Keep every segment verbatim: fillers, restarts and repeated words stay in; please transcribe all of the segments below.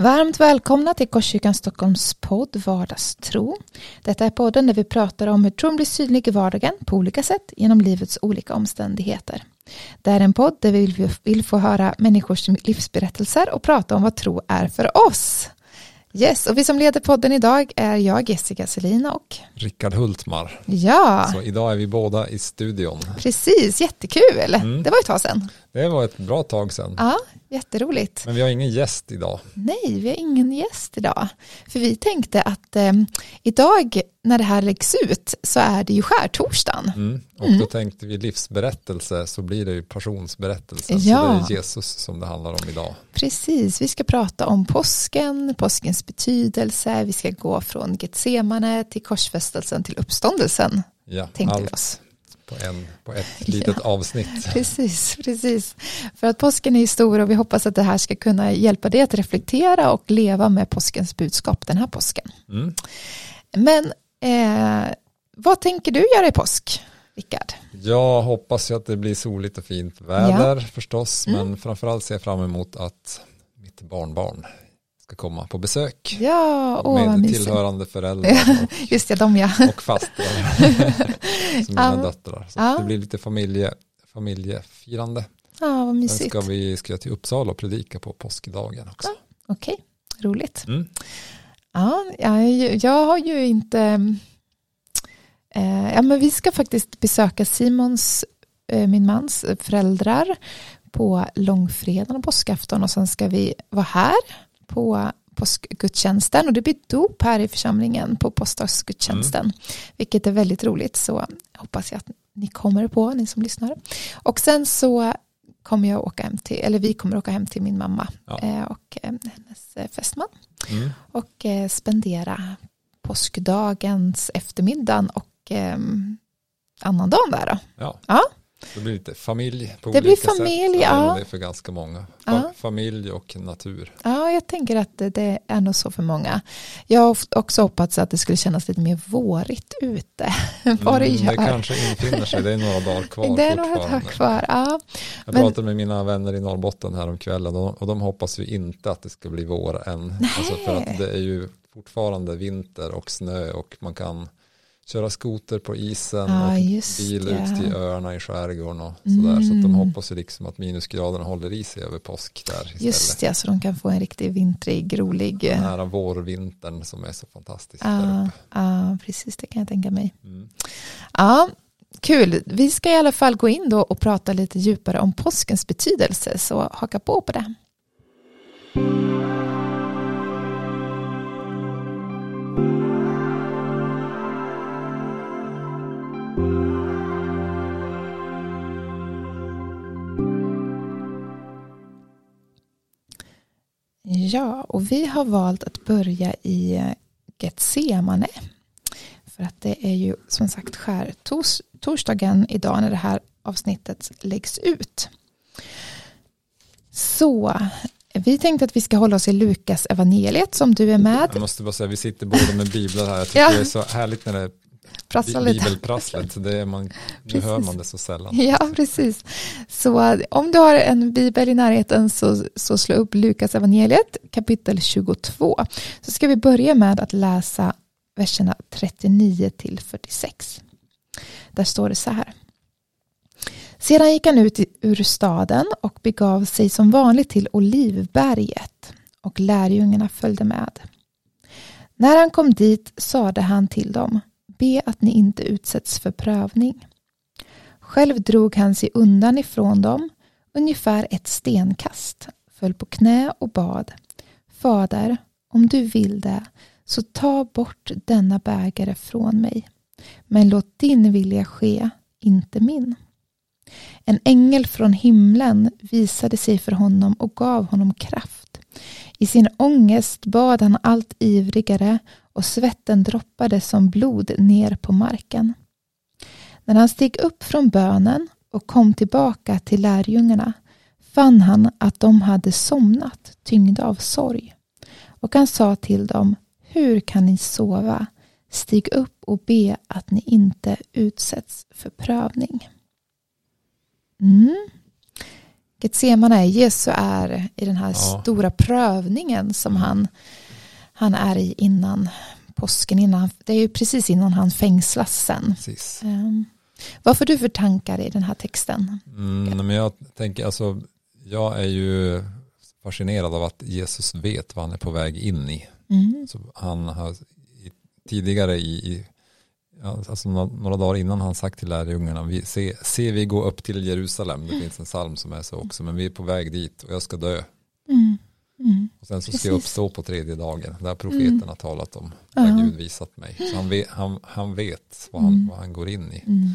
Varmt välkomna till Korskyrkan Stockholms podd Vardags Tro. Detta är podden där vi pratar om hur tron blir synlig i vardagen på olika sätt genom livets olika omständigheter. Det är en podd där vi vill få höra människors livsberättelser och prata om vad tro är för oss. Yes, och vi som leder podden idag är jag, Jessica Cehlin och Richard Hultmar. Ja. Så idag är vi båda i studion. Precis, jättekul. Mm. Det var ett tag sedan. Det var ett bra tag sedan. Ja, jätteroligt. Men vi har ingen gäst idag. Nej, vi har ingen gäst idag. För vi tänkte att eh, idag när det här läggs ut så är det ju skärtorsdagen. Mm. Och mm. då tänkte vi livsberättelse, så blir det ju passionsberättelsen. Ja. Så det är Jesus som det handlar om idag. Precis, vi ska prata om påsken, påskens betydelse. Vi ska gå från Getsemane till korsfästelsen till uppståndelsen, ja, tänkte allt. vi oss. På, en, på ett litet ja, avsnitt. Precis, precis. För att påsken är stor och vi hoppas att det här ska kunna hjälpa dig att reflektera och leva med påskens budskap den här påsken. Mm. Men eh, vad tänker du göra i påsk, Rickard? Jag hoppas ju att det blir soligt och fint väder ja. förstås. Men mm. framförallt ser jag fram emot att mitt barnbarn ska komma på besök. Ja, åh, med tillhörande föräldrar. Och, just det, de ja. och fastrar. Som mina ja. döttrar. Så ja. det blir lite familje, familjefirande. Ja, vad mysigt. Sen ska vi ska jag till Uppsala och predika på påskdagen också. Ja, okej, okay. roligt. Mm. Ja, jag, jag har ju inte... Eh, ja, men vi ska faktiskt besöka Simons, eh, min mans, föräldrar på långfredagen och påskafton. Och sen ska vi vara här på påskgudstjänsten, och det blir dop här i församlingen på påskdagsgudstjänsten, mm. vilket är väldigt roligt, så hoppas jag att ni kommer på, ni som lyssnar. Och sen så kommer jag åka hem till, eller vi kommer åka hem till min mamma ja. eh, och eh, hennes fästman mm. och eh, spendera påskdagens eftermiddag och eh, annan dag där då. Ja. ja. Det blir lite familj på det olika blir familj, sätt. Ja. Det är för ganska många. Ja. Familj och natur. Ja, jag tänker att det är nog så för många. Jag har också hoppats att det skulle kännas lite mer vårigt ute. Vad det mm, gör. Det kanske infinner sig. Det är några dagar kvar. Det är några dagar kvar, ja. Jag Men... pratade med mina vänner i Norrbotten här om kvällen. Och de hoppas ju inte att det ska bli vår än. Nej. Alltså för att det är ju fortfarande vinter och snö. Och man kan... köra skoter på isen ah, och bil det. ut till öarna i skärgården och sådär. Mm. Så att de hoppas ju liksom att minusgraderna håller i sig över påsk där istället. Just det, så de kan få en riktigt vintrig, rolig... Den här vårvintern som är så fantastisk ah, där uppe. Ja, ah, precis, det kan jag tänka mig. Mm. Ja, kul. Vi ska i alla fall gå in då och prata lite djupare om påskens betydelse, så haka på på det. Ja, och vi har valt att börja i Getsemane. För att det är ju som sagt skärtorsdagen idag när det här avsnittet läggs ut. Så vi tänkte att vi ska hålla oss i Lukas evangeliet som du är med. Jag måste bara säga, vi sitter båda med biblar här. Jag tycker ja. det är så härligt när det är bibelprasslet. Så det är man, nu hör man det så sällan. Ja, precis. Så om du har en bibel i närheten så, så slå upp Lukas evangeliet kapitel tjugotvå. Så ska vi börja med att läsa verserna trettionio till fyrtiosex. Där står det så här. Sedan gick han ut ur staden och begav sig som vanligt till Olivberget, och lärjungarna följde med. När han kom dit sade han till dem: be att ni inte utsätts för prövning. Själv drog han sig undan ifrån dem, ungefär ett stenkast, föll på knä och bad: Fader, om du vill det, så ta bort denna bägare från mig. Men låt din vilja ske, inte min. En ängel från himlen visade sig för honom och gav honom kraft. I sin ångest bad han allt ivrigare, och svetten droppade som blod ner på marken. När han steg upp från bönen och kom tillbaka till lärjungarna fann han att de hade somnat tyngda av sorg. Och han sa till dem: hur kan ni sova? Stig upp och be att ni inte utsätts för prövning. Mm. Getsemane, Jesu är i den här ja. stora prövningen som han, han är i innan påsken. Innan, det är ju precis innan han fängslas sen. Precis. Um, vad får du för tankar i den här texten? Mm, men jag tänker, alltså, jag är ju fascinerad av att Jesus vet vad han är på väg in i. Mm. Så han har tidigare i... i Alltså några, några dagar innan han sagt till lärjungarna, vi se, se vi gå upp till Jerusalem, det finns en psalm som är så också, men vi är på väg dit och jag ska dö. Mm. Mm. Och sen så ska jag uppstå på tredje dagen, där profeten mm. har talat om, där uh-huh. Gud visat mig. Så han vet, han, han vet vad, han, mm. vad han går in i. Mm.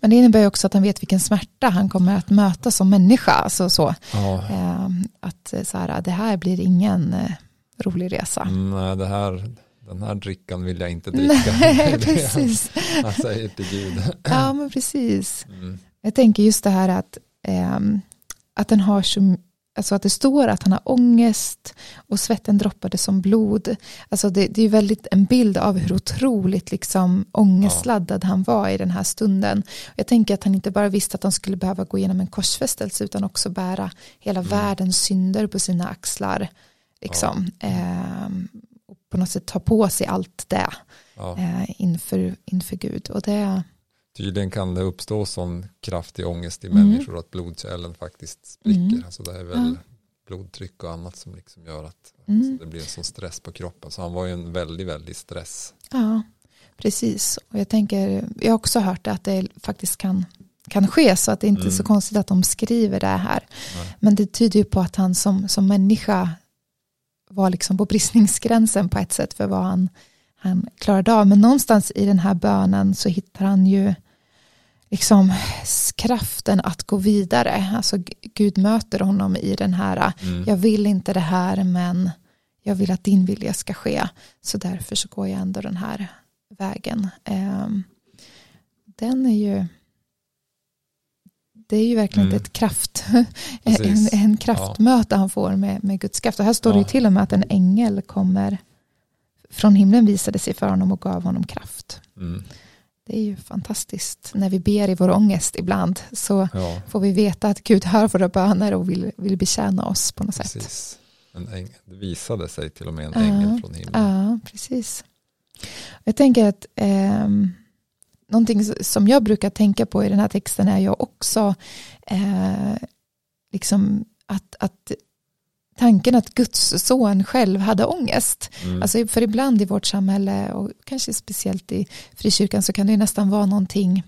Men det innebär också att han vet vilken smärta han kommer att möta som människa. Alltså så. Ja. Eh, att så här, det här blir ingen eh, rolig resa. Nej, det här... Den här drickan vill jag inte dricka. Nej, precis. Han, han säger till Gud. Ja, men precis. Mm. Jag tänker just det här att, eh, att, den har som, alltså att det står att han har ångest och svetten droppade som blod. Alltså det, det är ju väldigt en bild av hur otroligt liksom ångestladdad ja. han var i den här stunden. Jag tänker att han inte bara visste att han skulle behöva gå igenom en korsfästelse utan också bära hela mm. världens synder på sina axlar. Liksom. Ja. Eh, på något sätt ta på sig allt det ja. eh, inför, inför Gud. Och det... Tydligen kan det uppstå sån kraftig ångest i mm. människor att blodkärlen faktiskt spricker. Mm. Alltså det är väl ja. blodtryck och annat som liksom gör att mm. alltså det blir en sån stress på kroppen. Så han var ju en väldigt, väldigt stress. Ja, precis. Och jag tänker, jag har också hört att det faktiskt kan, kan ske så att det inte mm. är så konstigt att de skriver det här. Nej. Men det tyder ju på att han som, som människa var liksom på bristningsgränsen på ett sätt för vad han, han klarade av. Men någonstans i den här bönen så hittar han ju liksom kraften att gå vidare. Alltså Gud möter honom i den här, mm. jag vill inte det här men jag vill att din vilja ska ske. Så därför så går jag ändå den här vägen. Den är ju Det är ju verkligen mm. ett kraft, en, en kraftmöte ja. han får med, med Guds kraft. Och här står ja. det ju till och med att en ängel kommer från himlen, visade sig för honom och gav honom kraft. Mm. Det är ju fantastiskt. När vi ber i vår ångest ibland så ja. får vi veta att Gud hör våra böner och vill, vill betjäna oss på något precis. sätt. En ängel, det visade sig till och med en ja. ängel från himlen. Ja, precis. Jag tänker att... Ehm, Någonting som jag brukar tänka på i den här texten är jag också eh, liksom att, att tanken att Guds son själv hade ångest. Mm. Alltså för ibland i vårt samhälle och kanske speciellt i frikyrkan så kan det ju nästan vara någonting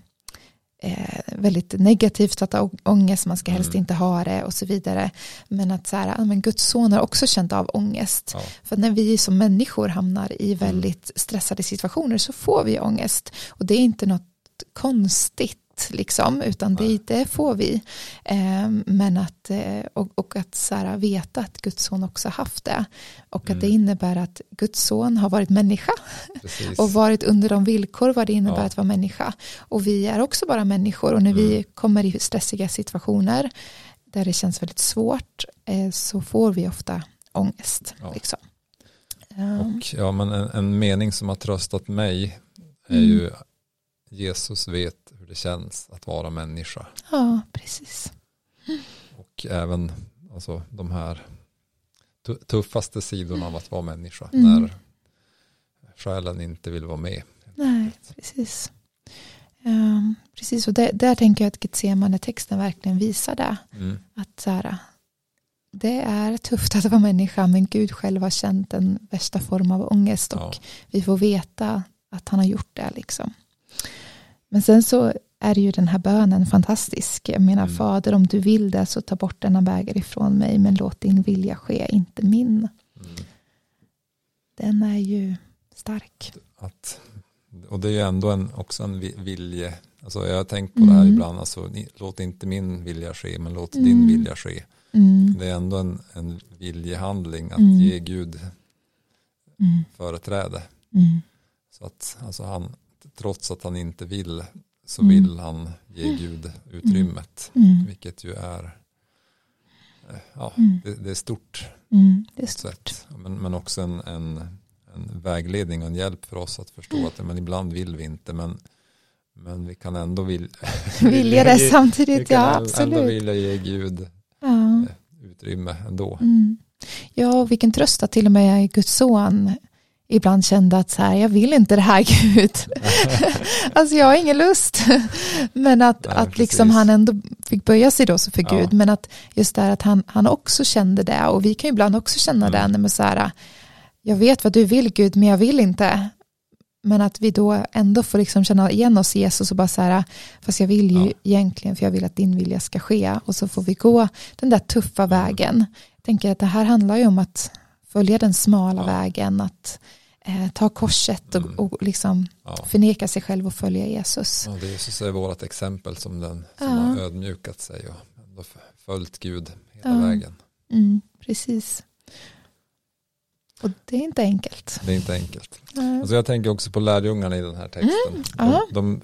eh, väldigt negativt att ha ångest. Man ska helst mm. inte ha det och så vidare. Men att så här, men Guds son har också känt av ångest. Ja. För när vi som människor hamnar i väldigt stressade situationer så får vi ångest. Och det är inte något konstigt liksom, utan det, det får vi. Eh, men att, eh, och, och att så här, veta att Guds son också haft det. Och mm. att det innebär att Guds son har varit människa. Precis. Och varit under de villkor vad det innebär ja. att vara människa. Och vi är också bara människor. Och när mm. vi kommer i stressiga situationer där det känns väldigt svårt eh, så får vi ofta ångest. Ja. Liksom. Um. Och, ja, men en, en mening som har tröstat mig är mm. ju Jesus vet hur det känns att vara människa. Ja, precis. Mm. Och även alltså, de här tuffaste sidorna av att vara människa. Mm. När själen inte vill vara med. Nej, precis. Um, precis, och där, där tänker jag att Getsemane-texten verkligen visar det. Mm. Att så här, det är tufft att vara människa, men Gud själv har känt den värsta form av ångest. Och ja. vi får veta att han har gjort det liksom. Men sen så är ju den här bönen fantastisk. Mina mm. fader, om du vill det så ta bort denna vägar ifrån mig. Men låt din vilja ske, inte min. Mm. Den är ju stark. Att, och det är ju ändå en, också en vilje. Alltså jag har tänkt på mm. det här ibland. Alltså, låt inte min vilja ske, men låt mm. din vilja ske. Mm. Det är ändå en, en viljehandling att mm. ge Gud mm. företräde. Mm. Så att alltså han... Trots att han inte vill så mm. vill han ge Gud utrymmet. Mm. Vilket ju är ja, mm. det, det är stort. Mm, det är stort. Men, men också en, en, en vägledning och en hjälp för oss att förstå mm. att men ibland vill vi inte. Men Men vi kan ändå vilja, vilja det samtidigt, vi kan ja, absolut. Ändå vilja ge Gud ja. utrymme ändå. Mm. Ja, och vilken tröst att till och med Guds son ibland kände att så här, jag vill inte det här, Gud. Alltså jag har ingen lust. Men att, nej, att liksom han ändå fick böja sig då så för ja. Gud. Men att just där att han, han också kände det. Och vi kan ju ibland också känna mm. det. Med så här, jag vet vad du vill, Gud, men jag vill inte. Men att vi då ändå får liksom känna igen oss i Jesus och bara så här, fast jag vill ju ja. egentligen, för jag vill att din vilja ska ske. Och så får vi gå den där tuffa mm. vägen. Jag tänker att det här handlar ju om att följa den smala ja. vägen, att eh, ta korset och, mm. och liksom ja. förneka sig själv och följa Jesus. Ja, det är Jesus är vårt exempel som den som ja. har ödmjukat sig och ändå följt Gud hela ja. vägen. Mm, precis. Och det är inte enkelt. Det är inte enkelt. Mm. Alltså jag tänker också på lärjungarna i den här texten. Mm, ja. de, de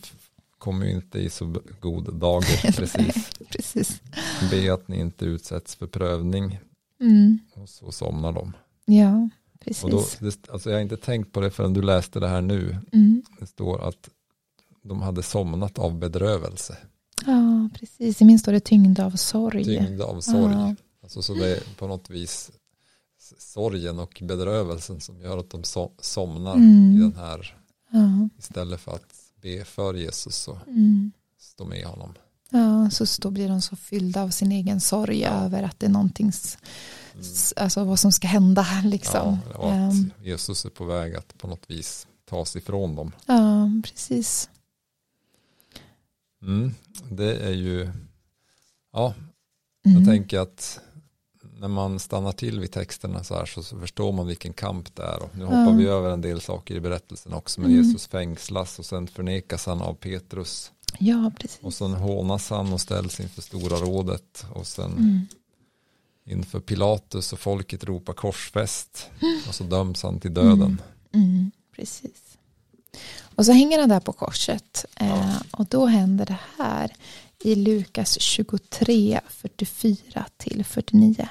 kommer ju inte i så god dagar precis. precis. Be att ni inte utsätts för prövning. Mm. Och så somnar de. Ja, precis. Och då, det, alltså jag har inte tänkt på det förrän du läste det här nu. Mm. Det står att de hade somnat av bedrövelse. Ja, precis. I min står det tyngd av sorg. Tyngd av sorg. Ja. Alltså, så det är på något vis sorgen och bedrövelsen som gör att de so- somnar mm. i den här. Ja. Istället för att be för Jesus så mm. stå med honom. Ja, så då blir de så fyllda av sin egen sorg ja. över att det är någonting, alltså vad som ska hända liksom. Ja, och att um. Jesus är på väg att på något vis ta sig ifrån dem. Ja, precis. Mm, det är ju, ja, jag mm. tänker att när man stannar till vid texterna så här så förstår man vilken kamp det är. Och nu hoppar ja. vi över en del saker i berättelsen också, men mm. Jesus fängslas och sen förnekas han av Petrus. Ja, precis. Och sen hånas han och ställs inför Stora rådet. Och sen mm. inför Pilatus och folket ropar korsfäst. Mm. Och så döms han till döden. Mm. Mm, precis. Och så hänger han där på korset. Ja. Eh, och då händer det här i Lukas tjugotre, fyrtiofyra till fyrtionio.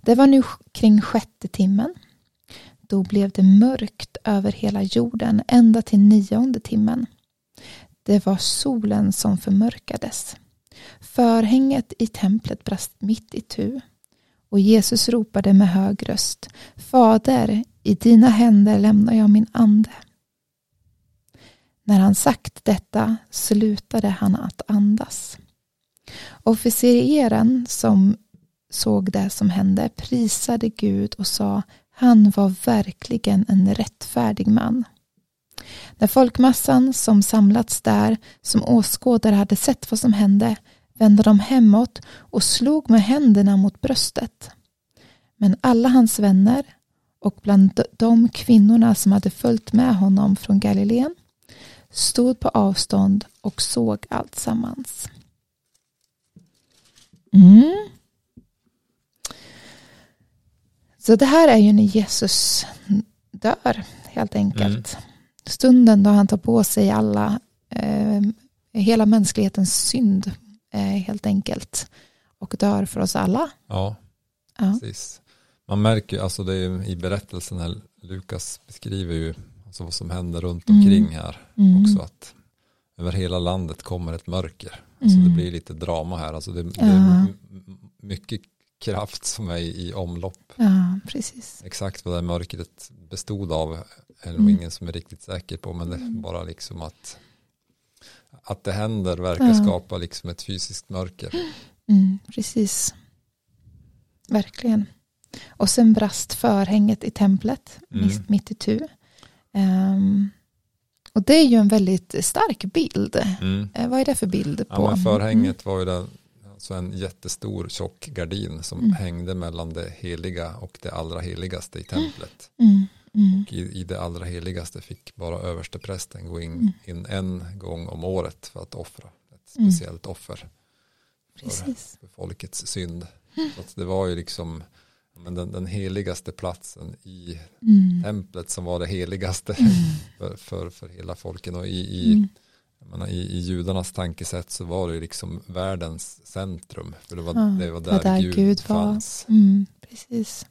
Det var nu kring sjätte timmen. Då blev det mörkt över hela jorden ända till nionde timmen. Det var solen som förmörkades. Förhänget i templet brast mitt i tu. Och Jesus ropade med hög röst: Fader, i dina händer lämnar jag min ande. När han sagt detta slutade han att andas. Officeren som såg det som hände prisade Gud och sa: Han var verkligen en rättfärdig man. När folkmassan som samlats där som åskådare hade sett vad som hände, vände de hemåt och slog med händerna mot bröstet. Men alla hans vänner och bland de kvinnorna som hade följt med honom från Galileen stod på avstånd och såg allt sammans. Mm. Så det här är ju när Jesus dör helt enkelt. Mm. Stunden då han tar på sig alla, eh, hela mänsklighetens synd eh, helt enkelt. Och dör för oss alla. Ja, ja. Precis. Man märker ju, alltså det är i berättelsen här, Lukas beskriver ju alltså vad som händer runt omkring mm. här. Mm. Också att över hela landet kommer ett mörker. Alltså mm. det blir lite drama här. Alltså det, det är ja. mycket kraft som är i omlopp. Ja, precis. Exakt vad det här mörkret bestod av är nog mm. ingen som är riktigt säker på, men det är bara liksom att att det händer verkar ja. skapa liksom ett fysiskt mörker. Mm, precis. Verkligen. Och sen brast förhänget i templet mm. mitt i tu. Um, och det är ju en väldigt stark bild. Mm. Uh, vad är det för bild på? Ja, men förhänget var ju den så en jättestor tjock gardin som mm. hängde mellan det heliga och det allra heligaste i templet. Mm. Mm. Och i, i det allra heligaste fick bara översteprästen gå in, mm. in en gång om året för att offra ett mm. speciellt offer för, precis. för folkets synd. Mm. Så att det var ju liksom men den, den heligaste platsen i mm. templet som var det heligaste mm. för, för, för hela folken. Och i, i mm. jag menar, i, i judarnas tankesätt så var det ju liksom världens centrum. För det var, ja, det var där, var där Gud, Gud var. fanns. Mm, precis.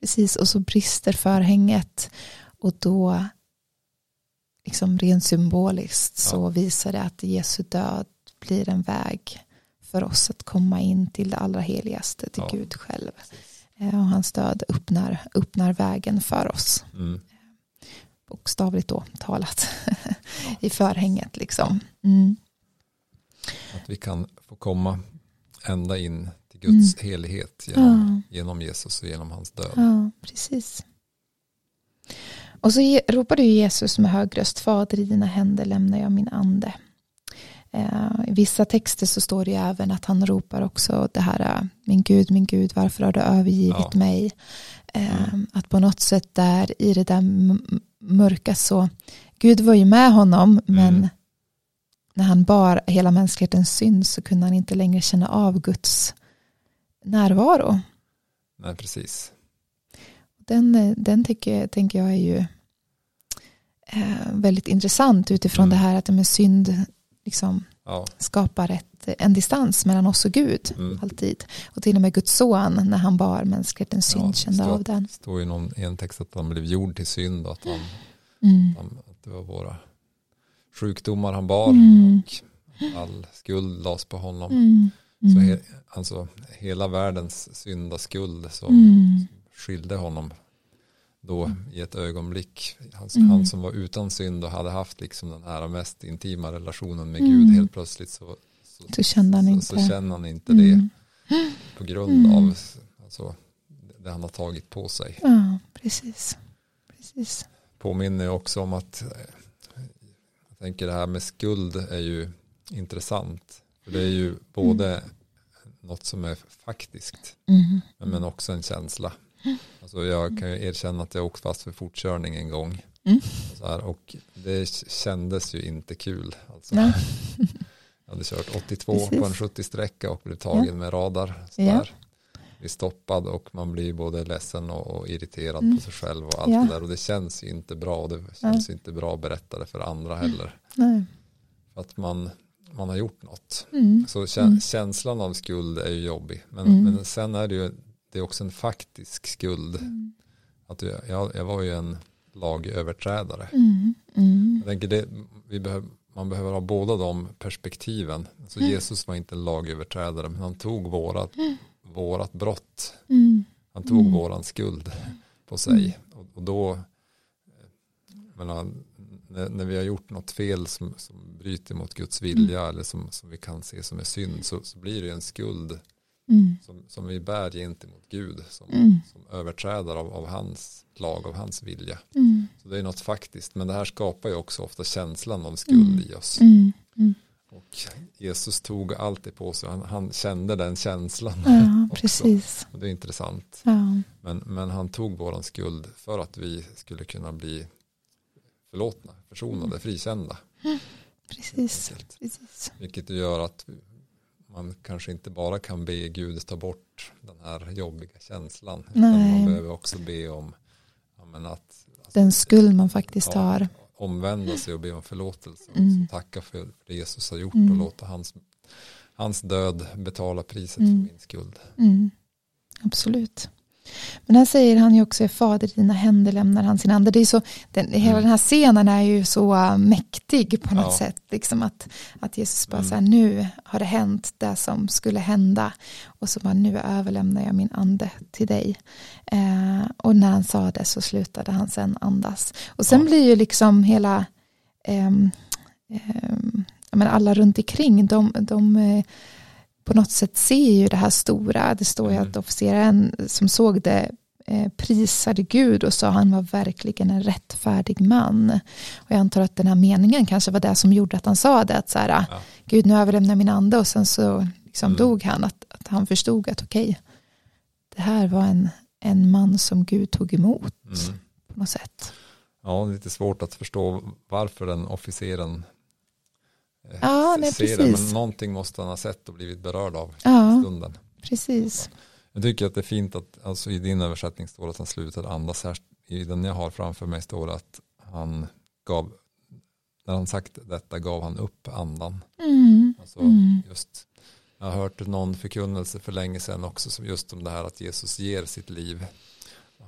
Precis, och så brister förhänget. Och då liksom rent symboliskt så ja. visar det att Jesu död blir en väg för oss att komma in till det allra heligaste, till ja. Gud själv. Eh, och hans död öppnar, öppnar vägen för oss. Mm. Bokstavligt då talat ja. i förhänget liksom. Mm. Att vi kan få komma ända in till Guds mm. helighet genom, ja. genom Jesus och genom hans död. Ja, precis. Och så ropade ju Jesus med hög röst: Fader, i dina händer lämnar jag min ande. Eh, I vissa texter så står det ju även att han ropar också det här: Min Gud, min Gud, varför har du övergivit ja. mig? Eh, mm. Att på något sätt där i det där m- mörka så, Gud var ju med honom, men mm. när han bar hela mänsklighetens synd så kunde han inte längre känna av Guds närvaro. Nej, precis. Den, den tycker, tänker jag är ju eh, väldigt intressant utifrån mm. det här att med synd liksom ja. skapar ett, en distans mellan oss och Gud mm. alltid. Och till och med Guds son, när han bar mänsklighetens synd, ja, kände stå, av den. Det står ju någon, i en text att han blev gjord till synd, att, han, mm. han, att det var våra sjukdomar han bar mm. och all skuld lades på honom. Mm. Mm. Så he, alltså, hela världens syndaskuld som mm. skilde honom då mm. i ett ögonblick. Han, mm. han som var utan synd och hade haft liksom den här mest intima relationen med mm. Gud, helt plötsligt så, så, så kände han så, inte, så kände han inte mm. det på grund mm. av alltså, det han har tagit på sig. Ja, precis. precis. Påminner också om att jag tänker det här med skuld är ju intressant. För det är ju både mm. något som är faktiskt mm. men också en känsla. Alltså jag kan ju erkänna att jag åkt fast för fortkörning en gång mm. så här, och det kändes ju inte kul alltså. Ja. Jag hade kört åttiotvå precis. På en sjuttio-sträcka och blev tagen ja. med radar så ja. där. Blir stoppad och man blir både ledsen och, och irriterad mm. på sig själv och allt ja. det där, och det känns ju inte bra, och det känns ja. inte bra att berätta det för andra heller. Nej. För att man man har gjort något mm. så kä- mm. känslan av skuld är ju jobbig, men, mm. men sen är det ju det är också en faktisk skuld. Mm. Att jag, jag var ju en lagöverträdare. Mm. Mm. Jag tänker det, vi behöver, man behöver ha båda de perspektiven. Alltså mm. Jesus var inte en lagöverträdare, men han tog vårat, mm. vårat brott. Mm. Han tog mm. våran skuld på sig. Mm. Och, och då, menar, när, när vi har gjort något fel som, som bryter mot Guds vilja mm. eller som, som vi kan se som är synd, så, så blir det en skuld. Mm. Som, som vi bär gentemot Gud som, mm. som överträdar av, av hans lag, av hans vilja. Mm. Så det är något faktiskt, men det här skapar ju också ofta känslan av skuld mm. i oss. Mm. Mm. Och Jesus tog allt det på sig, han, han kände den känslan ja, också. Precis. Och det är intressant. Ja. Men, men han tog våran skuld för att vi skulle kunna bli förlåtna, försonade, mm. frikända. Mm. Precis. Precis. Vilket gör att man kanske inte bara kan be Gud ta bort den här jobbiga känslan. Nej. Man behöver också be om ja, men att, att den skuld man faktiskt ja, har. Omvända sig och be om förlåtelse. Mm. Och tacka för det Jesus har gjort mm. och låta hans, hans död betala priset mm. för min skuld. Mm. Absolut. Men här säger han ju också: Fader, i dina händer lämnar han sin ande. Det är så, den, hela mm. den här scenen är ju så mäktig på något ja. sätt. Liksom att, att Jesus bara mm. så här: nu har det hänt det som skulle hända. Och så bara: nu överlämnar jag min ande till dig. Eh, och när han sa det så slutade han sen andas. Och sen ja. blir ju liksom hela... Eh, eh, jag menar, alla runt omkring, de... de eh, på något sätt ser ju det här stora. Det står ju mm. att officeren som såg det eh, prisade Gud och sa han var verkligen en rättfärdig man. Och jag antar att den här meningen kanske var det som gjorde att han sa det. Att så här, ja. Gud, nu överlämnar min ande. Och sen så liksom mm. dog han. Att, att han förstod att okej, okay, det här var en, en man som Gud tog emot mm. på något sätt. Ja, det är lite svårt att förstå varför den officeren... Ja, nej, precis. Det, men någonting måste han ha sett och blivit berörd av ja, stunden. Precis. Jag tycker att det är fint att alltså, i din översättning står att han slutade andas. Här, i den jag har framför mig står det att han gav, när han sagt detta gav han upp andan. Mm. Alltså, mm. just, jag har hört någon förkunnelse för länge sedan också som just om det här att Jesus ger sitt liv.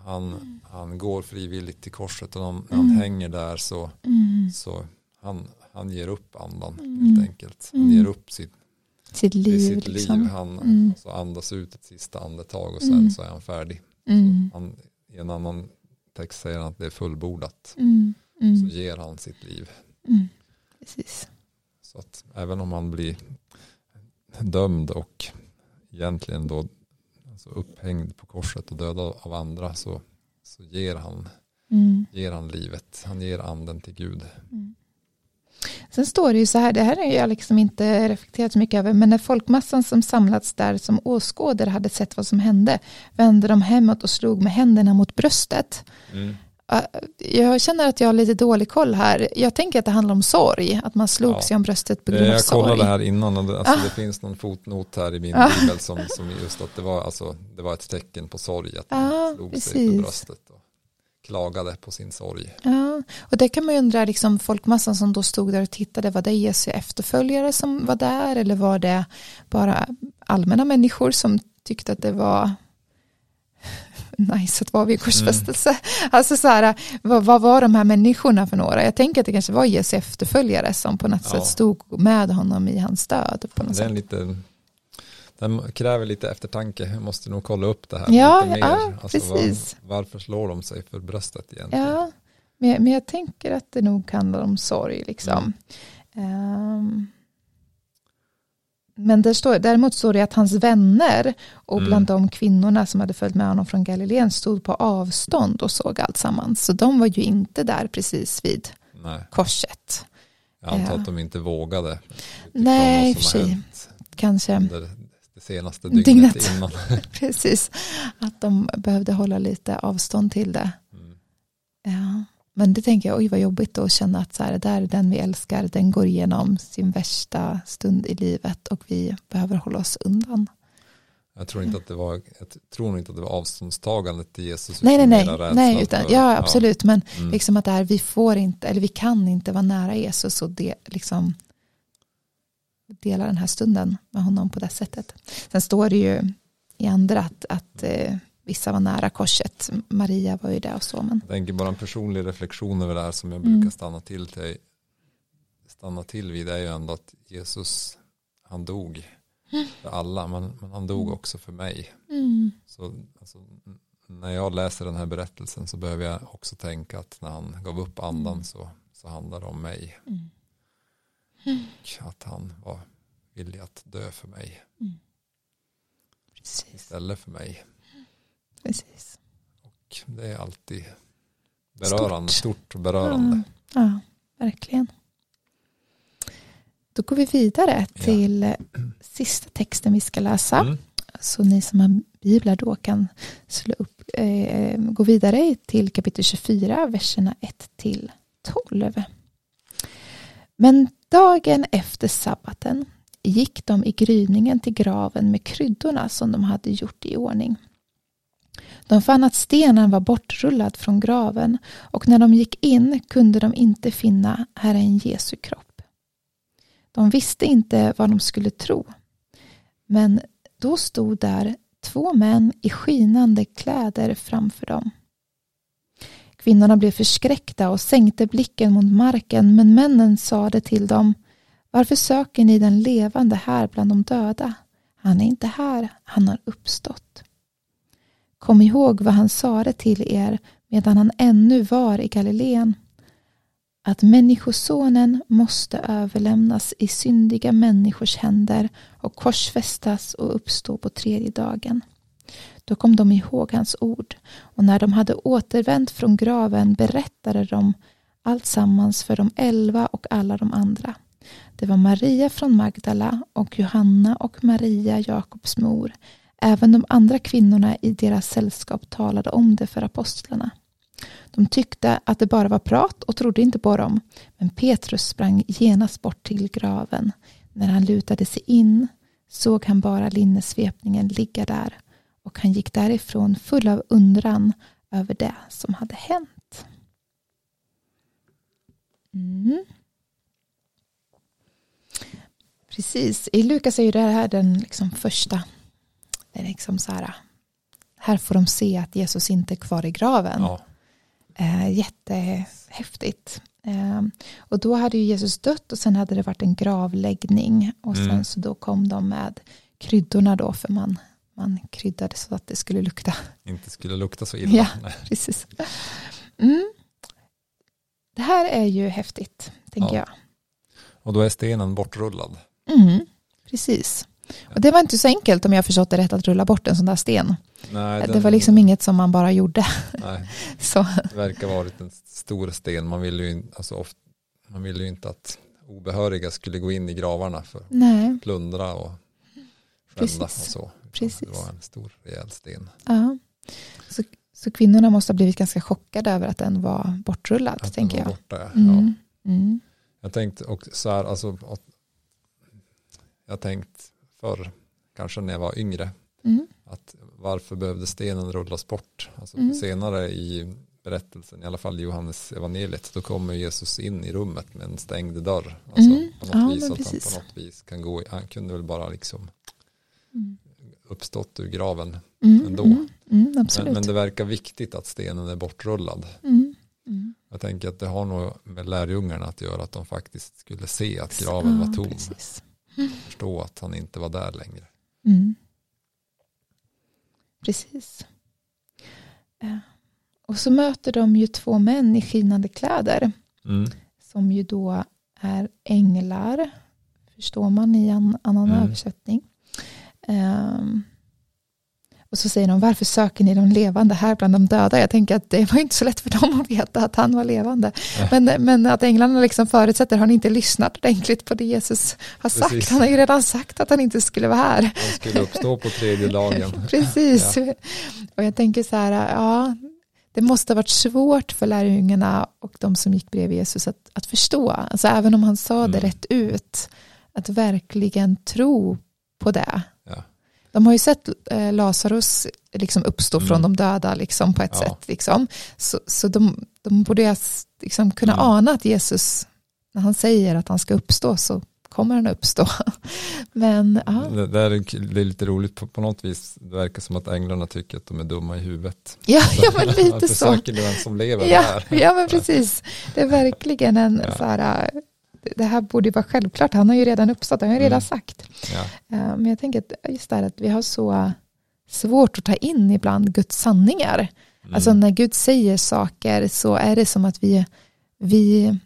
Han, mm. han går frivilligt till korset, och om, när han mm. hänger där så, mm. så han, han ger upp andan mm. helt enkelt. Han mm. ger upp sitt, sitt liv. Sitt liv. Liksom. Han mm. så andas ut ett sista andetag och sen mm. så är han färdig. Mm. Han, i en annan text säger han att det är fullbordat. Mm. Mm. Så ger han sitt liv. Mm. Precis. Så att även om han blir dömd och egentligen då alltså upphängd på korset och dödad av andra, så, så ger, han, mm. ger han livet. Han ger anden till Gud. Mm. Sen står det ju så här, det här har jag liksom inte reflekterat så mycket över, men när folkmassan som samlats där som åskådare hade sett vad som hände, vände de hemåt och slog med händerna mot bröstet. Mm. Jag känner att jag har lite dålig koll här. Jag tänker att det handlar om sorg. Att man slog ja. sig om bröstet på grund av jag sorg. Jag kollade här innan. Alltså, ah. Det finns någon fotnot här i min ah. bibel som, som just att det var, alltså, det var ett tecken på sorg. Att man ah, slog precis. sig på bröstet och klagade på sin sorg. Ja. Och det kan man undra, liksom, folkmassan som då stod där och tittade. Var det Jesu efterföljare som var där? Eller var det bara allmänna människor som tyckte att det var... nice att vara vid korsfästelse. Mm. Alltså så här, vad, vad var de här människorna för några? Jag tänker att det kanske var Jesu efterföljare som på något ja. sätt stod med honom i hans död. På något sätt. Lite, den kräver lite eftertanke. Jag måste nog kolla upp det här ja, lite mer. Ja, alltså, precis. Var, varför slår de sig för bröstet egentligen? Ja, men, men jag tänker att det nog handlar om sorg. Liksom. Mm. Um. Men där står, däremot står det att hans vänner och bland mm. de kvinnorna som hade följt med honom från Galileen stod på avstånd och såg allt sammans. Så de var ju inte där precis vid Nej. korset. Jag antar att de inte vågade. Nej, för sig. Kanske. Under det senaste dygnet, dygnet. innan. Precis. Att de behövde hålla lite avstånd till det. Mm. Ja. Men det tänker jag, oj vad jobbigt att känna att så här, där är den vi älskar, den går igenom sin värsta stund i livet och vi behöver hålla oss undan. Jag tror inte att det var, jag tror inte att det var avståndstagandet till Jesus. Nej, nej, nej, nej utan, för, ja absolut, ja. men mm. liksom att det här, vi får inte, eller vi kan inte vara nära Jesus och det liksom dela den här stunden med honom på det sättet. Sen står det ju i andra att, att vissa var nära korset. Maria var ju där och så. Men... jag tänker bara en personlig reflektion över det här som jag mm. brukar stanna till, till stanna till vid är ju ändå att Jesus, han dog för alla, men, men han dog också för mig. Mm. Så alltså, när jag läser den här berättelsen så behöver jag också tänka att när han gav upp andan så, så handlar det om mig. Mm. Och att han var villig att dö för mig. Mm. Precis. Istället för mig. Precis. Och det är alltid berörande, stort, stort berörande. Ja, ja, verkligen. Då går vi vidare till ja. sista texten vi ska läsa. Mm. Så ni som har biblar då kan slå upp, eh, gå vidare till kapitel tjugofyra, verserna ett till tolv. Men dagen efter sabbaten gick de i gryningen till graven med kryddorna som de hade gjort i ordning. De fann att stenen var bortrullad från graven, och när de gick in kunde de inte finna Herren Jesu kropp. De visste inte vad de skulle tro, men då stod där två män i skinande kläder framför dem. Kvinnorna blev förskräckta och sänkte blicken mot marken, men männen sade till dem: varför söker ni den levande här bland de döda? Han är inte här, han har uppstått. Kom ihåg vad han sade till er medan han ännu var i Galileen. Att människosonen måste överlämnas i syndiga människors händer och korsfästas och uppstå på tredje dagen. Då kom de ihåg hans ord, och när de hade återvänt från graven berättade de allt sammans för de elva och alla de andra. Det var Maria från Magdala och Johanna och Maria Jakobs mor. Även de andra kvinnorna i deras sällskap talade om det för apostlarna. De tyckte att det bara var prat och trodde inte på dem. Men Petrus sprang genast bort till graven. När han lutade sig in såg han bara linnesvepningen ligga där. Och han gick därifrån full av undran över det som hade hänt. Mm. Precis, i Lukas är ju det här den liksom första... Det är liksom så här, Här får de se att Jesus inte är kvar i graven. Ja. Eh, jättehäftigt. Eh, och då hade ju Jesus dött och sen hade det varit en gravläggning. Och sen mm. så då kom de med kryddorna då, för man, man kryddade så att det skulle lukta. Inte skulle lukta så illa. Ja, precis. Mm. Det här är ju häftigt, tänker ja. jag. Och då är stenen bortrullad. Mm, precis. Och det var inte så enkelt, om jag förstått det rätt, att rulla bort en sån där sten. Nej, den... Det var liksom inget som man bara gjorde. Nej. Så. Det verkar ha varit en stor sten. Man ville ju, alltså ofta, man ville ju inte att obehöriga skulle gå in i gravarna för Nej. att plundra och skända och så. Precis. Det var en stor rejäl sten. Ja. Så, så kvinnorna måste ha blivit ganska chockade över att den var bortrullad, att tänker den var jag. Borta, ja. Mm. Mm. Jag tänkte också så här, alltså, jag tänkte för kanske när jag var yngre, mm. att varför behövde stenen rullas bort? Alltså mm. senare i berättelsen, i alla fall i Johannes evangeliet, då kommer Jesus in i rummet med en stängd dörr. Alltså mm. på något ja, vis, att han på något vis kan gå, han kunde väl bara liksom mm. uppstått ur graven mm. ändå. Mm. Mm, absolut. Men, men det verkar viktigt att stenen är bortrullad. Mm. Mm. Jag tänker att det har nog med lärjungarna att göra, att de faktiskt skulle se att graven ja, var tom. Precis. Förstå att han inte var där längre. Mm. Precis. Och så möter de ju två män i skinande kläder. Mm. Som ju då är änglar. Förstår man i en annan mm. översättning. Um, och så säger de, varför söker ni de levande här bland de döda? Jag tänker att det var inte så lätt för dem att veta att han var levande. Äh. Men, men att änglarna liksom förutsätter, har ni inte lyssnat ordentligt på det Jesus har sagt? Precis. Han har ju redan sagt att han inte skulle vara här. Han skulle uppstå på tredje dagen. Precis. Ja. Och jag tänker så här, ja, det måste ha varit svårt för lärjungarna och de som gick bredvid Jesus att, att förstå. Alltså även om han sa det mm. rätt ut, att verkligen tro på det. De har ju sett eh, Lazarus liksom uppstå mm. från de döda liksom, på ett ja. sätt. Liksom. Så, så de, de borde liksom kunna mm. ana att Jesus, när han säger att han ska uppstå, så kommer han uppstå. Men, ja. det, det, är, det är lite roligt på, på något vis. Det verkar som att änglarna tycker att de är dumma i huvudet. Ja, ja men lite så. Försöker du vem som lever ja, här? Ja, men precis. Det är verkligen en ja. så här... Det här borde ju vara självklart. Han har ju redan uppstått. Han har ju redan mm. sagt. Ja. Men jag tänker att just det här, att vi har så svårt att ta in ibland Guds sanningar. Mm. Alltså när Gud säger saker, så är det som att vi, vi,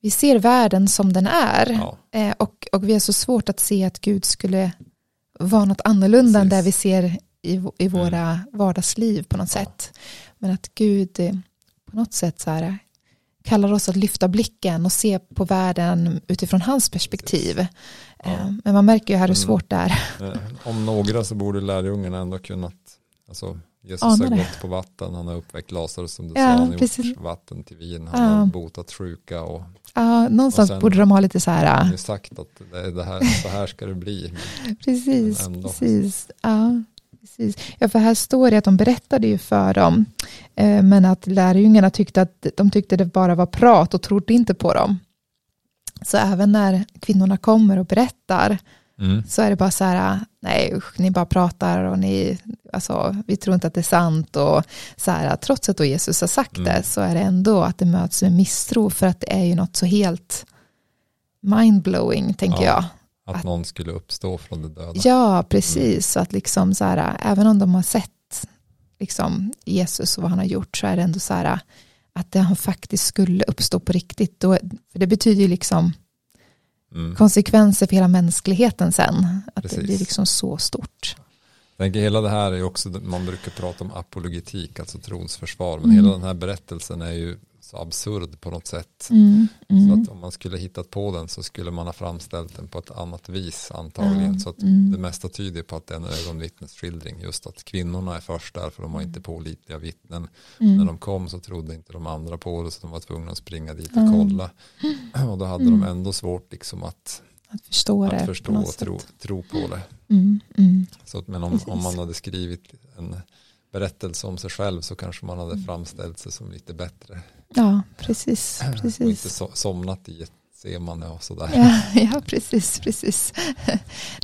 vi ser världen som den är. Ja. Och, och vi har så svårt att se att Gud skulle vara något annorlunda Precis. än där vi ser i, i våra mm. vardagsliv på något ja. sätt. Men att Gud på något sätt så här... kallar oss att lyfta blicken och se på världen utifrån hans perspektiv. Ja. Men man märker ju här hur svårt det är. Om några så borde lärjungarna ändå kunnat, alltså Jesus Anar har det. gått på vatten, han har uppväckt Lazarus som du ja, sa, han har gjort vatten till vin, han ja. har botat sjuka. Och, ja, någonstans och sen, borde de ha lite så här. Han har ju sagt att det, det här, så här ska det bli. precis, precis, ja. Precis. Ja, för här står det att de berättade ju för dem, eh, men att lärjungarna tyckte att de tyckte det bara var prat och trodde inte på dem. Så även när kvinnorna kommer och berättar mm. så är det bara så här, nej usch, ni bara pratar och ni, alltså, vi tror inte att det är sant och så här, trots att då Jesus har sagt mm. det, så är det ändå att det möts med misstro, för att det är ju något så helt mindblowing, tänker ja. jag. Att, att någon skulle uppstå från det döda. Ja, precis. Mm. Att liksom så här, även om de har sett liksom Jesus och vad han har gjort, så är det ändå så här att det han faktiskt skulle uppstå på riktigt. Då, för det betyder ju liksom mm. konsekvenser för hela mänskligheten sen. Att precis. det blir liksom så stort. Jag tänker hela det här är också, man brukar prata om apologetik, alltså trons försvar. Men mm. hela den här berättelsen är ju så absurd på något sätt. Mm, mm. Så att om man skulle hittat på den, så skulle man ha framställt den på ett annat vis antagligen. Mm, så att mm. det mesta tyder på att det är en ögonvittnesskildring. Just att kvinnorna är först där, för de var inte pålitliga vittnen. Mm. När de kom så trodde inte de andra på det, så de var tvungna att springa dit och mm. kolla. Och då hade mm. de ändå svårt liksom att, att förstå, att det, förstå och tro, tro på det. Mm, mm. Så att, men om, om man hade skrivit en berättelse om sig själv, så kanske man hade framställt sig som lite bättre. Ja, precis. precis. Och inte so- somnat i ett semane och sådär. Ja, ja, precis. precis.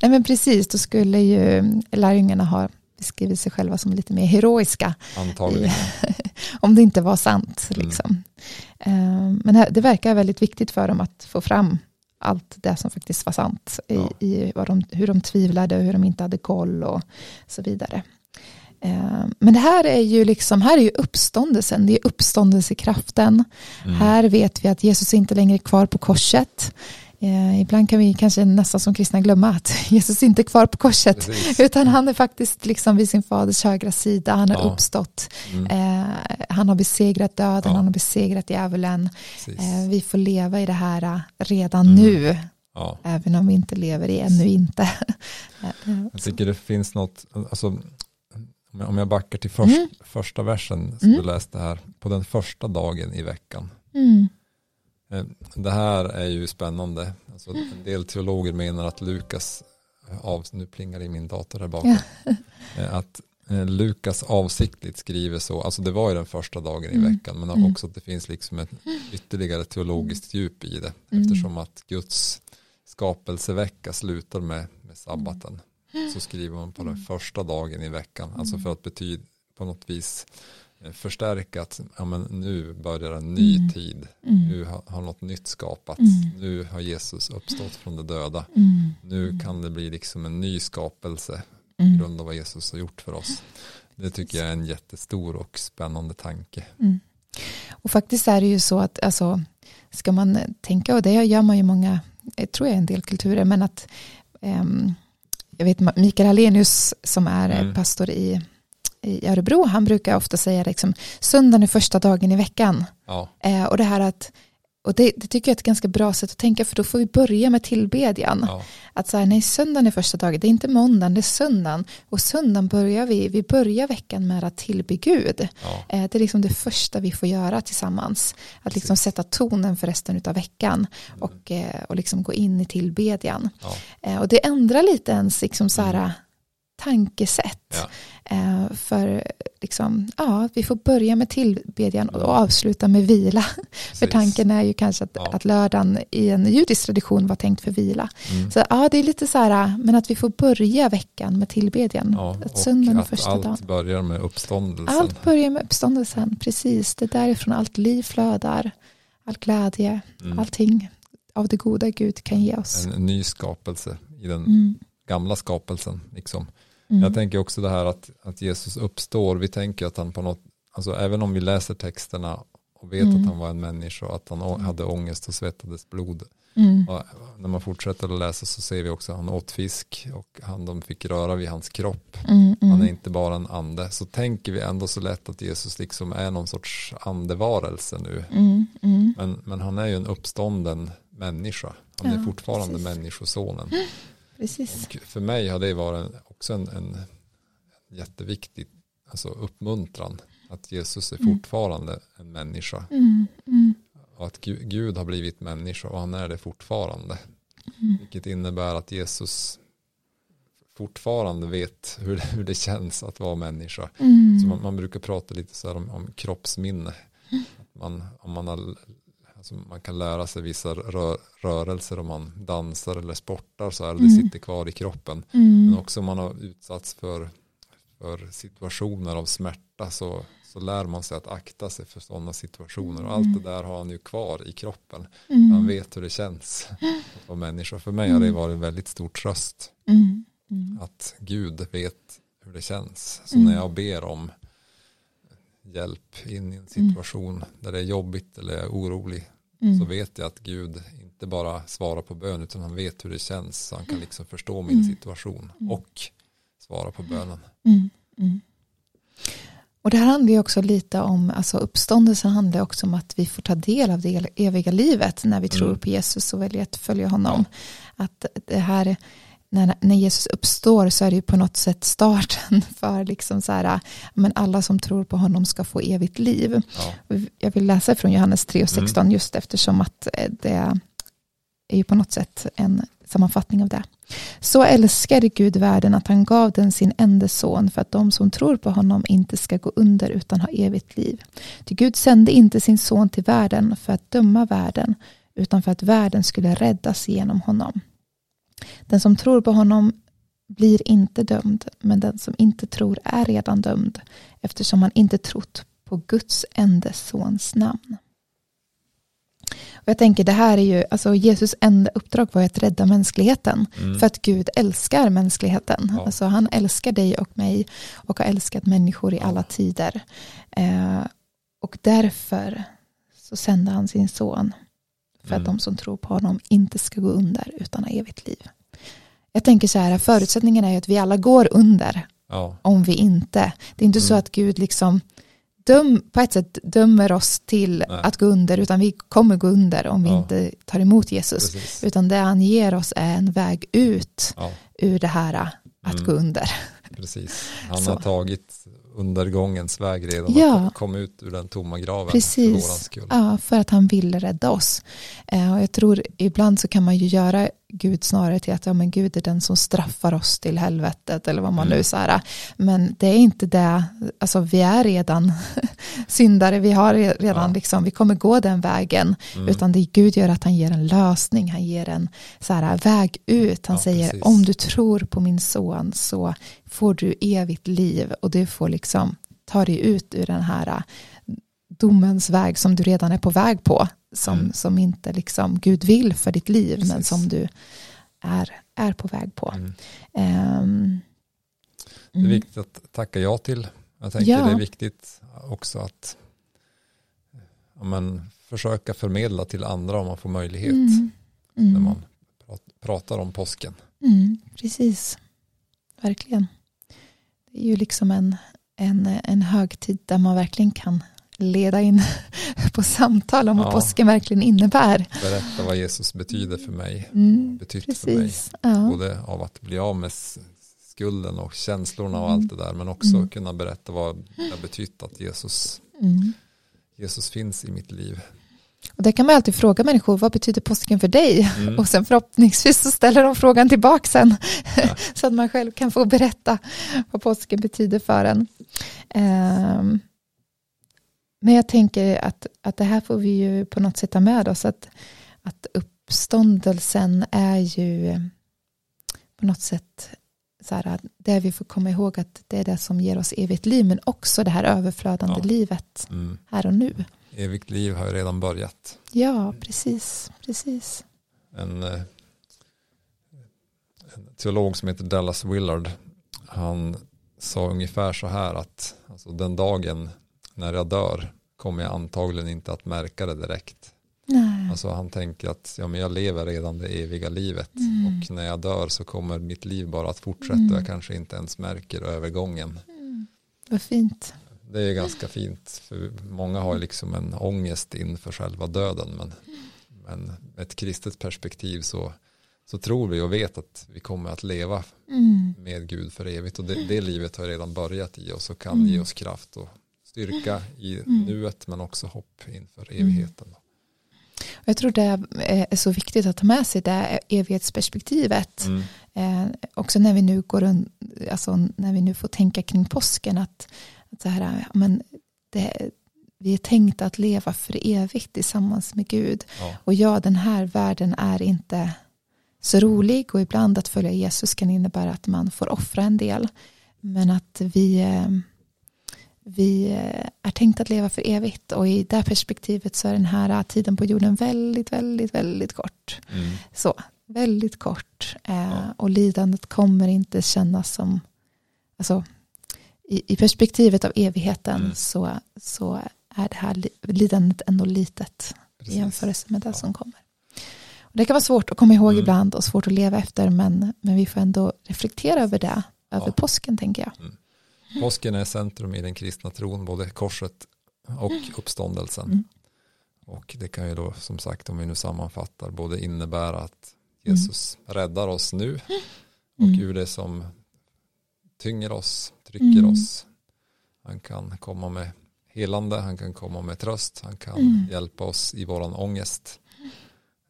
Nej men precis, då skulle ju lärjungarna ha beskriver sig själva som lite mer heroiska. Antagligen. Om det inte var sant. Mm. Liksom. Men det verkar väldigt viktigt för dem att få fram allt det som faktiskt var sant. Ja. I, i vad de, hur de tvivlade och hur de inte hade koll och så vidare. Men det här är ju liksom, här är ju uppståndelsen, det är uppståndelsekraften. Mm. Här vet vi att Jesus inte längre är kvar på korset. Eh, ibland kan vi kanske nästan som kristna glömma att Jesus inte är kvar på korset. Precis. Utan han är faktiskt liksom vid sin faders högra sida, han har ja. uppstått. Mm. Eh, han har besegrat döden, ja. han har besegrat djävulen. Eh, vi får leva i det här redan mm. nu. Ja. Även om vi inte lever i ännu inte. Jag tycker det finns något, alltså om jag backar till först, mm. första versen som mm. du läste här, på den första dagen i veckan. Mm. Det här är ju spännande. Alltså, en del teologer menar att Lukas av, nu plingar i min dator där bakom, att Lukas avsiktligt skriver så, alltså det var ju den första dagen i veckan, men också att det finns liksom ett ytterligare teologiskt djup i det, eftersom att Guds skapelsevecka slutar med, med sabbaten, så skriver man på den första dagen i veckan, alltså för att betyda på något vis förstärka att ja, men nu börjar en ny mm. tid. Mm. Nu har, har något nytt skapats. Mm. Nu har Jesus uppstått från de döda. Mm. Nu kan det bli liksom en ny skapelse mm. på grund av vad Jesus har gjort för oss. Det tycker jag är en jättestor och spännande tanke. Mm. Och faktiskt är det ju så att alltså, ska man tänka, och det gör man ju många, jag tror jag en del kulturer, men att um, jag vet Mikael Alenius som är mm. pastor i i Örebro, han brukar ofta säga liksom, söndagen är första dagen i veckan. Ja. Eh, och det här att och det, det tycker jag är ett ganska bra sätt att tänka, för då får vi börja med tillbedjan. Ja. Att så här, nej, söndagen är första dagen, det är inte måndagen, det är söndagen. Och söndagen börjar vi, vi börjar veckan med att tillbe Gud. Ja. Eh, det är liksom det första vi får göra tillsammans. Att liksom sätta tonen för resten av veckan mm. och, eh, och liksom gå in i tillbedjan. Ja. Eh, och det ändrar lite ens liksom så här mm. tankesätt. Ja. Eh, för liksom, ja, vi får börja med tillbedjan och avsluta med vila. Precis. För tanken är ju kanske att, ja. att lördagen i en judisk tradition var tänkt för vila. Mm. Så ja, det är lite så här, men att vi får börja veckan med tillbedjan. Ja, att söndagen och första allt dagen. Börjar med uppståndelsen. Allt börjar med uppståndelsen, precis. Det är därifrån allt liv flödar, all glädje, mm. allting av det goda Gud kan ge oss. En, en ny skapelse i den mm. gamla skapelsen liksom. Mm. Jag tänker också det här att, att Jesus uppstår. Vi tänker att han på något, alltså även om vi läser texterna och vet mm. att han var en människa och att han å, hade ångest och svettades blod. Mm. Och när man fortsätter att läsa så ser vi också att han åt fisk och han, de fick röra vid hans kropp. Mm, mm. Han är inte bara en ande. Så tänker vi ändå så lätt att Jesus liksom är någon sorts andevarelse nu. Mm, mm. Men, men han är ju en uppstånden människa. Han ja, är fortfarande precis. Människosonen. Precis. För mig har det varit också en, en jätteviktig alltså uppmuntran att Jesus är fortfarande mm. en människa mm. Mm. och att Gud, Gud har blivit människa och han är det fortfarande mm. vilket innebär att Jesus fortfarande vet hur det, hur det känns att vara människa mm. så man, man brukar prata lite så här om, om kroppsminne att man, om man har alltså man kan lära sig vissa rör, rörelser om man dansar eller sportar så här, mm. det sitter kvar i kroppen. Mm. Men också om man har utsatts för, för situationer av smärta så, så lär man sig att akta sig för sådana situationer. Och allt mm. det där har han ju kvar i kroppen. Mm. Han vet hur det känns att vara människa. För mig har det varit en väldigt stor tröst. Mm. Mm. Att Gud vet hur det känns. Så mm. när jag ber om hjälp in i en situation mm. där det är jobbigt eller jag är orolig mm. så vet jag att Gud inte bara svarar på bön utan han vet hur det känns så han kan liksom förstå min situation mm. och svara på bönen. Mm. Mm. Och det här handlar ju också lite om, alltså uppståndelsen handlar också om att vi får ta del av det eviga livet när vi mm. tror på Jesus och väljer att följa honom. Ja. Att det här När, när Jesus uppstår så är det ju på något sätt starten för liksom så här, men alla som tror på honom ska få evigt liv. Ja. Jag vill läsa från Johannes tre och sexton mm. just eftersom att det är ju på något sätt en sammanfattning av det. Så älskade Gud världen att han gav den sin enda son för att de som tror på honom inte ska gå under utan ha evigt liv. Ty Gud sände inte sin son till världen för att döma världen utan för att världen skulle räddas genom honom. Den som tror på honom blir inte dömd, men den som inte tror är redan dömd, eftersom han inte trott på Guds enda sons namn. Och jag tänker, det här är ju, alltså Jesus enda uppdrag var att rädda mänskligheten. Mm. För att Gud älskar mänskligheten. Ja. Alltså han älskar dig och mig och har älskat människor i alla tider. Eh, och därför så sände han sin son. För mm. att de som tror på honom inte ska gå under utan ha evigt liv. Jag tänker så här, förutsättningen är ju att vi alla går under. Ja. Om vi inte. Det är inte mm. så att Gud liksom... Döm, på ett sätt dömer oss till Nej. Att gå under, utan vi kommer gå under om vi ja. Inte tar emot Jesus. Precis. Utan det han ger oss är en väg ut ja. Ur det här att mm. gå under. Precis. Han så. Har tagit undergångens väg redan ja. Att komma ut ur den tomma graven. Precis. För våran skull. Ja, för att han vill rädda oss. Eh, och jag tror ibland så kan man ju göra Gud snarare till att ja, men Gud är den som straffar oss till helvetet eller vad man mm. nu säger. Men det är inte det, alltså vi är redan syndare, vi har redan ja. Liksom, vi kommer gå den vägen mm. utan det Gud gör att han ger en lösning, han ger en så här väg ut, han ja, säger precis. Om du tror på min son så får du evigt liv och du får liksom ta dig ut ur den här domens väg som du redan är på väg på. Som, mm. som inte liksom Gud vill för ditt liv. Precis. Men som du är, är på väg på. Mm. Um, det är mm. viktigt att tacka ja till. Jag tänker ja. Det är viktigt också att ja, men, försöka förmedla till andra om man får möjlighet. Mm. Mm. När man pratar om påsken. Mm, precis. Verkligen. Det är ju liksom en, en, en högtid där man verkligen kan leda in på samtal om ja. Vad påsken verkligen innebär. Berätta vad Jesus betyder för mig. Mm, betytt precis. För mig. Ja. Både av att bli av med skulden och känslorna och mm. allt det där. Men också mm. kunna berätta vad det betytt att Jesus, mm. Jesus finns i mitt liv. Och där kan man alltid fråga människor, vad betyder påsken för dig? Mm. Och sen förhoppningsvis så ställer de frågan tillbaka sen. Ja. Så att man själv kan få berätta vad påsken betyder för en. Um, Men jag tänker att, att det här får vi ju på något sätt ta med oss. Att, att uppståndelsen är ju på något sätt så här, där vi får komma ihåg att det är det som ger oss evigt liv. Men också det här överflödande ja. Livet mm. här och nu. Evigt liv har ju redan börjat. Ja, precis. precis. En, en teolog som heter Dallas Willard. Han sa ungefär så här att alltså, den dagen... När jag dör kommer jag antagligen inte att märka det direkt. Nej. Alltså han tänker att ja, men jag lever redan det eviga livet. Mm. Och när jag dör så kommer mitt liv bara att fortsätta. Mm. Jag kanske inte ens märker övergången. Mm. Vad fint. Det är ganska fint. För många har liksom en ångest inför själva döden. Men, men med ett kristet perspektiv så, så tror vi och vet att vi kommer att leva mm. med Gud för evigt. Och det, det livet har redan börjat i oss och kan mm. ge oss kraft och styrka i mm. nuet men också hopp inför evigheten. Jag tror det är så viktigt att ta med sig det evighetsperspektivet. Mm. Eh, också när vi nu går runt, alltså när vi nu får tänka kring påsken att, att så här, men det, vi är tänkta att leva för evigt tillsammans med Gud. Ja. Och ja, den här världen är inte så rolig och ibland att följa Jesus kan innebära att man får offra en del. Men att vi... Eh, Vi är tänkt att leva för evigt och i det perspektivet så är den här tiden på jorden väldigt, väldigt, väldigt kort. Mm. Så, väldigt kort. Eh, ja. Och lidandet kommer inte kännas som, alltså i, i perspektivet av evigheten mm. så, så är det här lidandet ändå litet. Precis. I jämförelse med det ja. Som kommer. Och det kan vara svårt att komma ihåg mm. ibland och svårt att leva efter men, men vi får ändå reflektera över det, över ja. Påsken tänker jag. Mm. Påsken är centrum i den kristna tron, både korset och uppståndelsen. Mm. Och det kan ju då, som sagt, om vi nu sammanfattar, både innebära att Jesus mm. räddar oss nu och ur det som tynger oss, trycker mm. oss. Han kan komma med helande, han kan komma med tröst, han kan mm. hjälpa oss i våran ångest.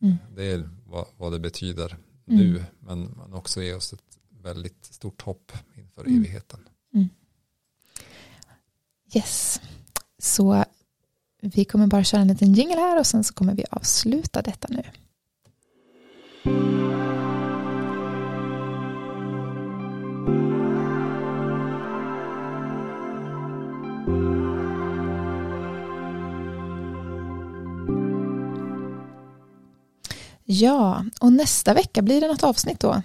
Mm. Det är vad, vad det betyder mm. nu, men man också ger oss ett väldigt stort hopp inför mm. evigheten. Mm. Yes, så vi kommer bara köra en liten jingle här och sen så kommer vi avsluta detta nu. Ja, och nästa vecka blir det något avsnitt då?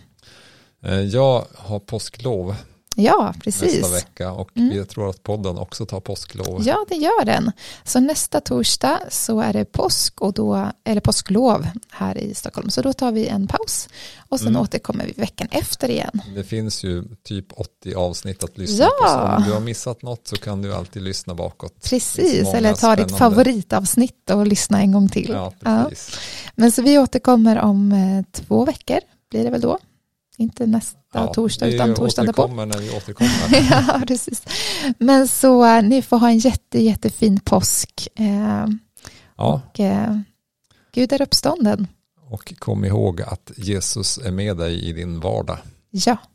Jag har påsklov. Ja, precis. Nästa vecka, och mm. jag tror att podden också tar påsklov. Ja, det gör den. Så nästa torsdag så är det påsk och då eller påsklov här i Stockholm. Så då tar vi en paus och sen mm. återkommer vi veckan efter igen. Det finns ju typ åttio avsnitt att lyssna ja. på. Så om du har missat något så kan du alltid lyssna bakåt. Precis, eller ta spännande. ditt favoritavsnitt och lyssna en gång till. Ja, precis. Ja. Men så vi återkommer om två veckor blir det väl då. Inte nästa ja, torsdag utan torsdagen därpå. Vi återkommer när vi återkommer. Ja, precis. Men så äh, ni får ha en jätte, jättefin påsk. Eh, ja. Och eh, Gud är uppstånden. Och kom ihåg att Jesus är med dig i din vardag. Ja.